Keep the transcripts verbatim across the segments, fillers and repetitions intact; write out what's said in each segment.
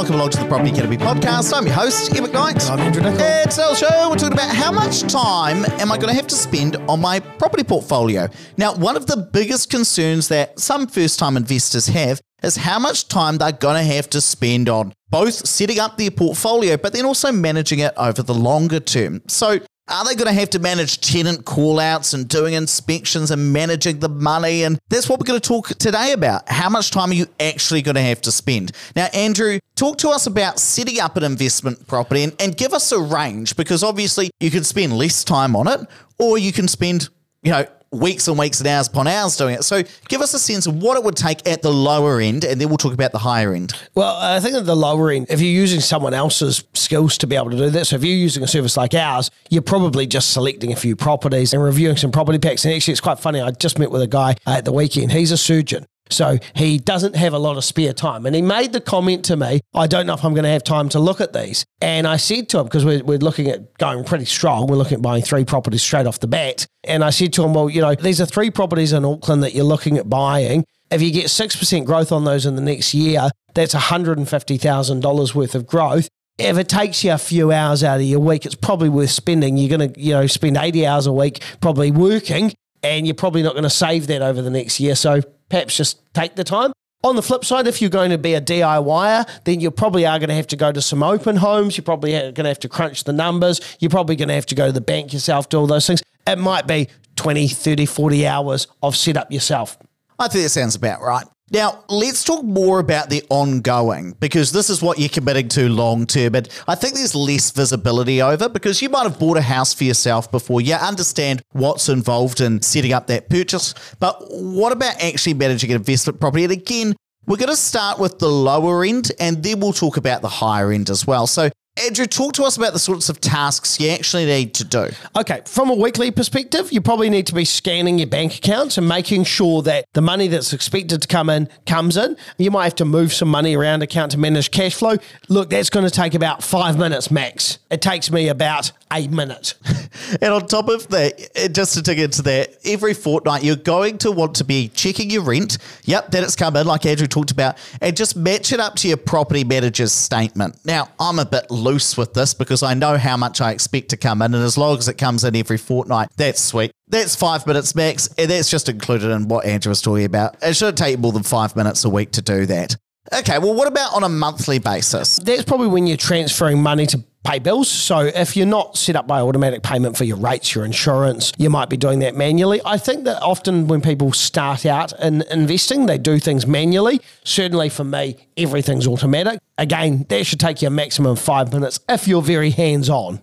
welcome along to the Property Academy podcast. I'm your host, Eric Knight. And I'm Andrew Nicholl. And today's show, we're talking about how much time am I going to have to spend on my property portfolio. Now, one of the biggest concerns that some first-time investors have is how much time they're going to have to spend on both setting up their portfolio, but then also managing it over the longer term. So are they going to have to manage tenant call-outs and doing inspections and managing the money? And that's what we're going to talk today about. How much time are you actually going to have to spend? Now, Andrew, talk to us about setting up an investment property and, and give us a range, because obviously you can spend less time on it or you can spend, you know, weeks and weeks and hours upon hours doing it. So give us a sense of what it would take at the lower end, and then we'll talk about the higher end. Well, I think at the lower end, if you're using someone else's skills to be able to do that, so if you're using a service like ours, you're probably just selecting a few properties and reviewing some property packs. And actually, it's quite funny. I just met with a guy at the weekend. He's a surgeon. So he doesn't have a lot of spare time. And he made the comment to me, I don't know if I'm going to have time to look at these. And I said to him, because we're, we're looking at going pretty strong, we're looking at buying three properties straight off the bat. And I said to him, well, you know, these are three properties in Auckland that you're looking at buying. If you get six percent growth on those in the next year, that's one hundred fifty thousand dollars worth of growth. If it takes you a few hours out of your week, it's probably worth spending. You're going to, you know, spend eighty hours a week probably working, and you're probably not going to save that over the next year. So perhaps just take the time. On the flip side, if you're going to be a D I Y er, then you probably are going to have to go to some open homes. You probably are going to have to crunch the numbers. You're probably going to have to go to the bank yourself, do all those things. It might be twenty, thirty, forty hours of setup yourself. I think that sounds about right. Now, let's talk more about the ongoing, because this is what you're committing to long term. And I think there's less visibility over, because you might have bought a house for yourself before. You understand what's involved in setting up that purchase. But what about actually managing an investment property? And again, we're going to start with the lower end, and then we'll talk about the higher end as well. So Andrew, talk to us about the sorts of tasks you actually need to do. Okay, from a weekly perspective, you probably need to be scanning your bank accounts and making sure that the money that's expected to come in, comes in. You might have to move some money around account to manage cash flow. Look, that's going to take about five minutes max. It takes me about eight minutes. And on top of that, just to dig into that, every fortnight you're going to want to be checking your rent. Yep, that it's come in, like Andrew talked about, and just match it up to your property manager's statement. Now, I'm a bit loose with this because I know how much I expect to come in, and as long as it comes in every fortnight, that's sweet. That's five minutes max, and that's just included in what Andrew was talking about. It shouldn't take more than five minutes a week to do that. Okay, well, what about on a monthly basis? That's probably when you're transferring money to pay bills. So if you're not set up by automatic payment for your rates, your insurance, you might be doing that manually. I think that often when people start out in investing, they do things manually. Certainly for me, everything's automatic. Again, that should take you a maximum of five minutes if you're very hands-on.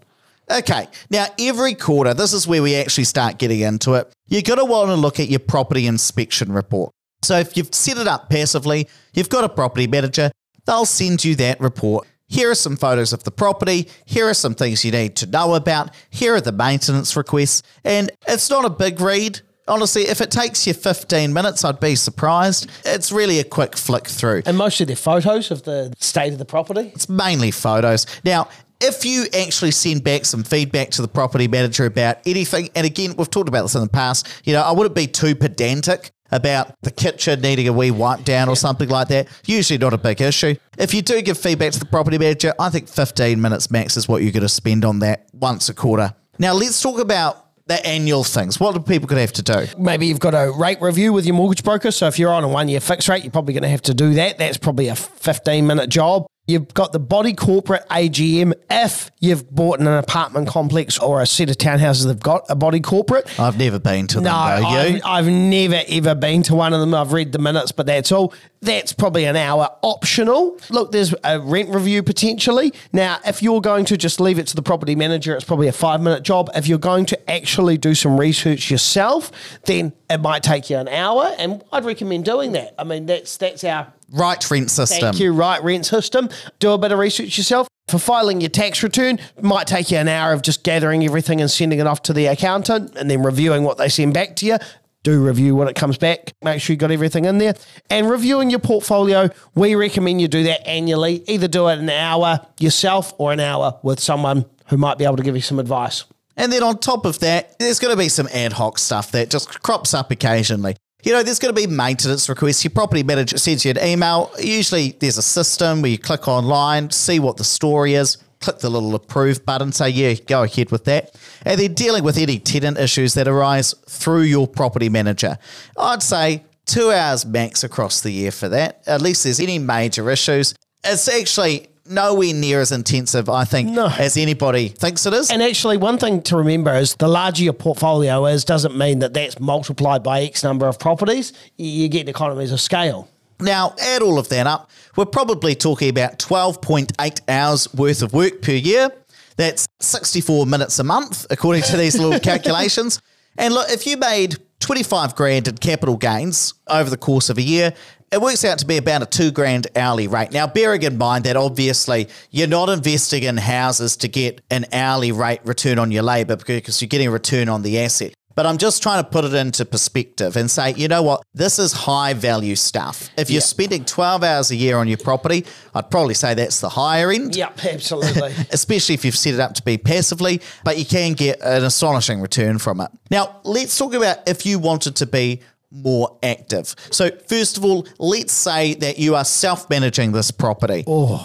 Okay, now every quarter, this is where we actually start getting into it. You're going to want to look at your property inspection report. So if you've set it up passively, you've got a property manager, they'll send you that report. Here are some photos of the property. Here are some things you need to know about. Here are the maintenance requests. And it's not a big read. Honestly, if it takes you fifteen minutes, I'd be surprised. It's really a quick flick through. And mostly they're photos of the state of the property? It's mainly photos. Now, if you actually send back some feedback to the property manager about anything, and again, we've talked about this in the past, you know, I wouldn't be too pedantic about the kitchen needing a wee wipe down or something like that. Usually not a big issue. If you do give feedback to the property manager, I think fifteen minutes max is what you're going to spend on that once a quarter. Now let's talk about the annual things. What are people going to have to do? Maybe you've got a rate review with your mortgage broker. So if you're on a one-year fixed rate, you're probably going to have to do that. That's probably a fifteen-minute job. You've got the body corporate A G M if you've bought in an apartment complex or a set of townhouses that have got a body corporate. I've never been to them. No, I've, I've never, ever been to one of them. I've read the minutes, but that's all. That's probably an hour optional. Look, there's a rent review potentially. Now, if you're going to just leave it to the property manager, it's probably a five-minute job. If you're going to actually do some research yourself, then it might take you an hour, and I'd recommend doing that. I mean, that's that's our... Right rent system. Thank you, right rent system. Do a bit of research yourself. For filing your tax return, it might take you an hour of just gathering everything and sending it off to the accountant and then reviewing what they send back to you. Do review when it comes back. Make sure you got everything in there. And reviewing your portfolio, we recommend you do that annually. Either do it an hour yourself or an hour with someone who might be able to give you some advice. And then on top of that, there's going to be some ad hoc stuff that just crops up occasionally. You know, there's going to be maintenance requests. Your property manager sends you an email. Usually there's a system where you click online, see what the story is, click the little approve button, say, yeah, go ahead with that. And then dealing with any tenant issues that arise through your property manager. I'd say two hours max across the year for that, unless there's any major issues. It's actually nowhere near as intensive, I think, no. as anybody thinks it is. And actually, one thing to remember is the larger your portfolio is doesn't mean that that's multiplied by X number of properties. You get economies of scale. Now, add all of that up, we're probably talking about twelve point eight hours worth of work per year. That's sixty-four minutes a month, according to these little calculations. And look, if you made twenty-five grand in capital gains over the course of a year, it works out to be about a two grand hourly rate. Now, bearing in mind that obviously you're not investing in houses to get an hourly rate return on your labour because you're getting a return on the asset. But I'm just trying to put it into perspective and say, you know what, this is high value stuff. If you're yep. spending twelve hours a year on your property, I'd probably say that's the higher end. Yep, absolutely. Especially if you've set it up to be passively, but you can get an astonishing return from it. Now, let's talk about if you wanted to be more active. So first of all, let's say that you are self-managing this property. Oh.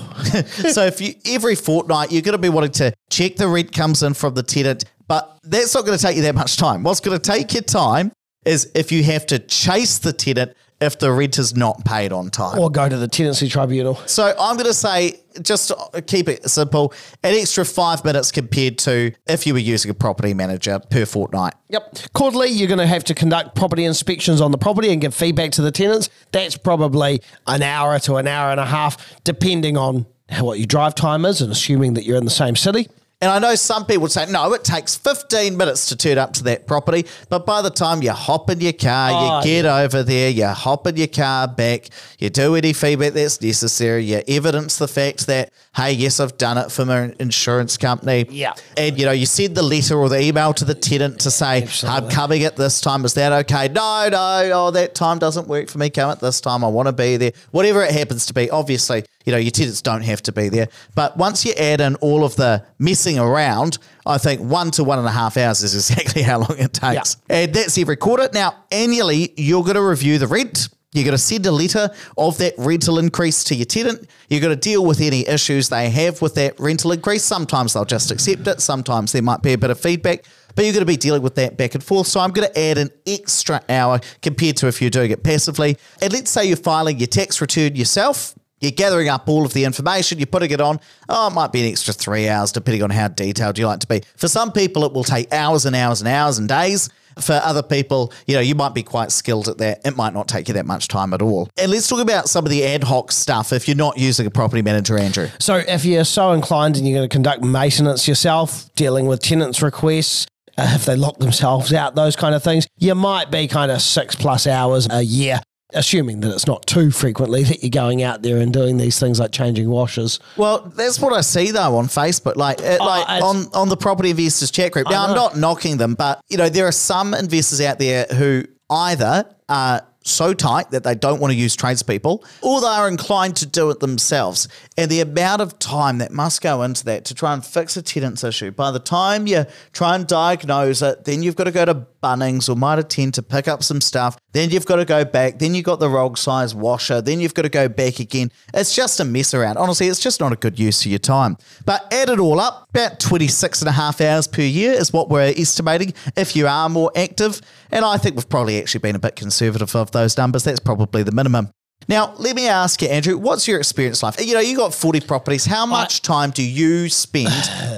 So if you every fortnight, you're going to be wanting to check the rent comes in from the tenant, but that's not going to take you that much time. What's going to take your time is if you have to chase the tenant if the rent is not paid on time. Or go to the tenancy tribunal. So I'm going to say, just to keep it simple, an extra five minutes compared to if you were using a property manager per fortnight. Yep. Quarterly, you're going to have to conduct property inspections on the property and give feedback to the tenants. That's probably an hour to an hour and a half, depending on what your drive time is and assuming that you're in the same city. And I know some people say, no, it takes fifteen minutes to turn up to that property. But by the time you hop in your car, oh, you get yeah. over there, you hop in your car back, you do any feedback that's necessary, you evidence the fact that, hey, yes, I've done it for my insurance company. Yeah. And, you know, you send the letter or the email to the tenant to say, absolutely. I'm coming at this time. Is that okay? No, no, oh, that time doesn't work for me. Come at this time. I want to be there. Whatever it happens to be, obviously. You know, your tenants don't have to be there. But once you add in all of the messing around, I think one to one and a half hours is exactly how long it takes. Yeah. And that's every quarter. Now, annually, you're going to review the rent. You're going to send a letter of that rental increase to your tenant. You're going to deal with any issues they have with that rental increase. Sometimes they'll just accept it. Sometimes there might be a bit of feedback. But you're going to be dealing with that back and forth. So I'm going to add an extra hour compared to if you're doing it passively. And let's say you're filing your tax return yourself. You're gathering up all of the information, you're putting it on. Oh, it might be an extra three hours, depending on how detailed you like to be. For some people, it will take hours and hours and hours and days. For other people, you know, you might be quite skilled at that. It might not take you that much time at all. And let's talk about some of the ad hoc stuff if you're not using a property manager, Andrew. So if you're so inclined and you're going to conduct maintenance yourself, dealing with tenants' requests, uh, if they lock themselves out, those kind of things, you might be kind of six plus hours a year. Assuming that it's not too frequently that you're going out there and doing these things like changing washers. Well, that's what I see, though, on Facebook, like it, oh, like on, on the Property Investors chat group. Now, I'm not knocking them, but, you know, there are some investors out there who either are so tight that they don't want to use tradespeople or they are inclined to do it themselves. And the amount of time that must go into that to try and fix a tenant's issue, by the time you try and diagnose it, then you've got to go to Bunnings or Mitre ten to pick up some stuff. Then you've got to go back. Then you've got the wrong size washer. Then you've got to go back again. It's just a mess around. Honestly, it's just not a good use of your time. But add it all up, about twenty-six and a half hours per year is what we're estimating if you are more active. And I think we've probably actually been a bit conservative of those numbers. That's probably the minimum. Now, let me ask you, Andrew, what's your experience like? You know, you got forty properties. How much I, time do you spend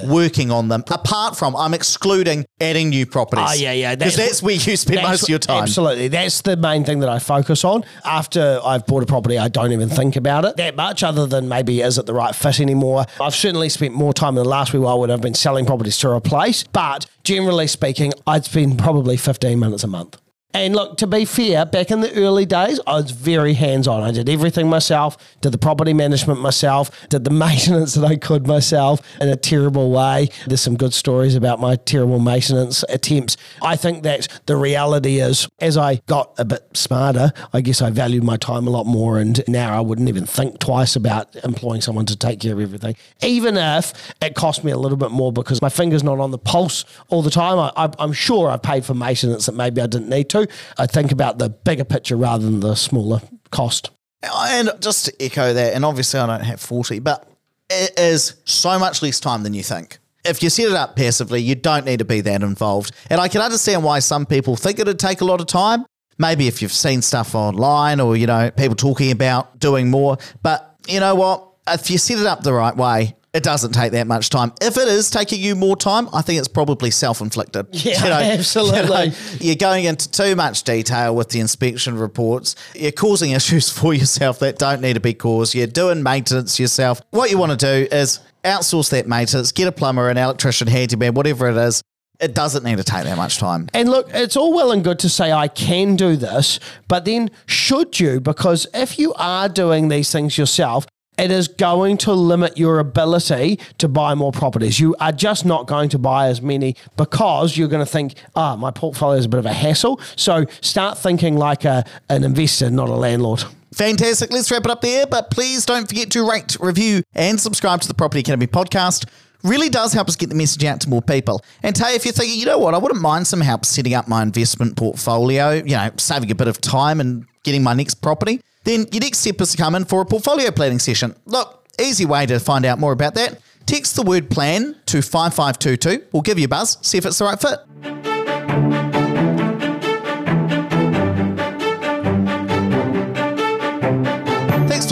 working on them? Apart from, I'm excluding adding new properties. Oh, yeah, yeah. Because that's, that's where you spend most of your time. Absolutely. That's the main thing that I focus on. After I've bought a property, I don't even think about it that much, other than maybe is it the right fit anymore. I've certainly spent more time in the last wee while when I've been selling properties to replace. But generally speaking, I'd spend probably fifteen minutes a month. And look, to be fair, back in the early days, I was very hands-on. I did everything myself, did the property management myself, did the maintenance that I could myself in a terrible way. There's some good stories about my terrible maintenance attempts. I think that the reality is, as I got a bit smarter, I guess I valued my time a lot more, and now I wouldn't even think twice about employing someone to take care of everything, even if it cost me a little bit more because my finger's not on the pulse all the time. I, I, I'm sure I paid for maintenance that maybe I didn't need to. So I think about the bigger picture rather than the smaller cost. And just to echo that, and obviously I don't have forty, but it is so much less time than you think. If you set it up passively, you don't need to be that involved. And I can understand why some people think it'd take a lot of time. Maybe if you've seen stuff online or, you know, people talking about doing more. But you know what? If you set it up the right way, it doesn't take that much time. If it is taking you more time, I think it's probably self-inflicted. Yeah, you know, absolutely. You know, you're going into too much detail with the inspection reports. You're causing issues for yourself that don't need to be caused. You're doing maintenance yourself. What you want to do is outsource that maintenance, get a plumber, an electrician, handyman, whatever it is. It doesn't need to take that much time. And look, it's all well and good to say I can do this, but then should you? Because if you are doing these things yourself, it is going to limit your ability to buy more properties. You are just not going to buy as many because you're going to think, ah, my portfolio is a bit of a hassle. So start thinking like a, an investor, not a landlord. Fantastic. Let's wrap it up there. But please don't forget to rate, review, and subscribe to the Property Academy podcast. Really does help us get the message out to more people. And Tay, if you're thinking, you know what, I wouldn't mind some help setting up my investment portfolio, you know, saving a bit of time and getting my next property, then your next step is to come in for a portfolio planning session. Look, easy way to find out more about that. Text the word plan to five five two two. We'll give you a buzz, see if it's the right fit.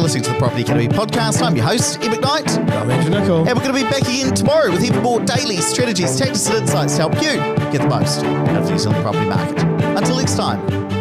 Listening to the Property Academy podcast. I'm your host, Eric Knight. I'm Andrew Nicholl. And we're going to be back again tomorrow with even more daily strategies, tactics and insights to help you get the most out of the New Zealand property market. Until next time.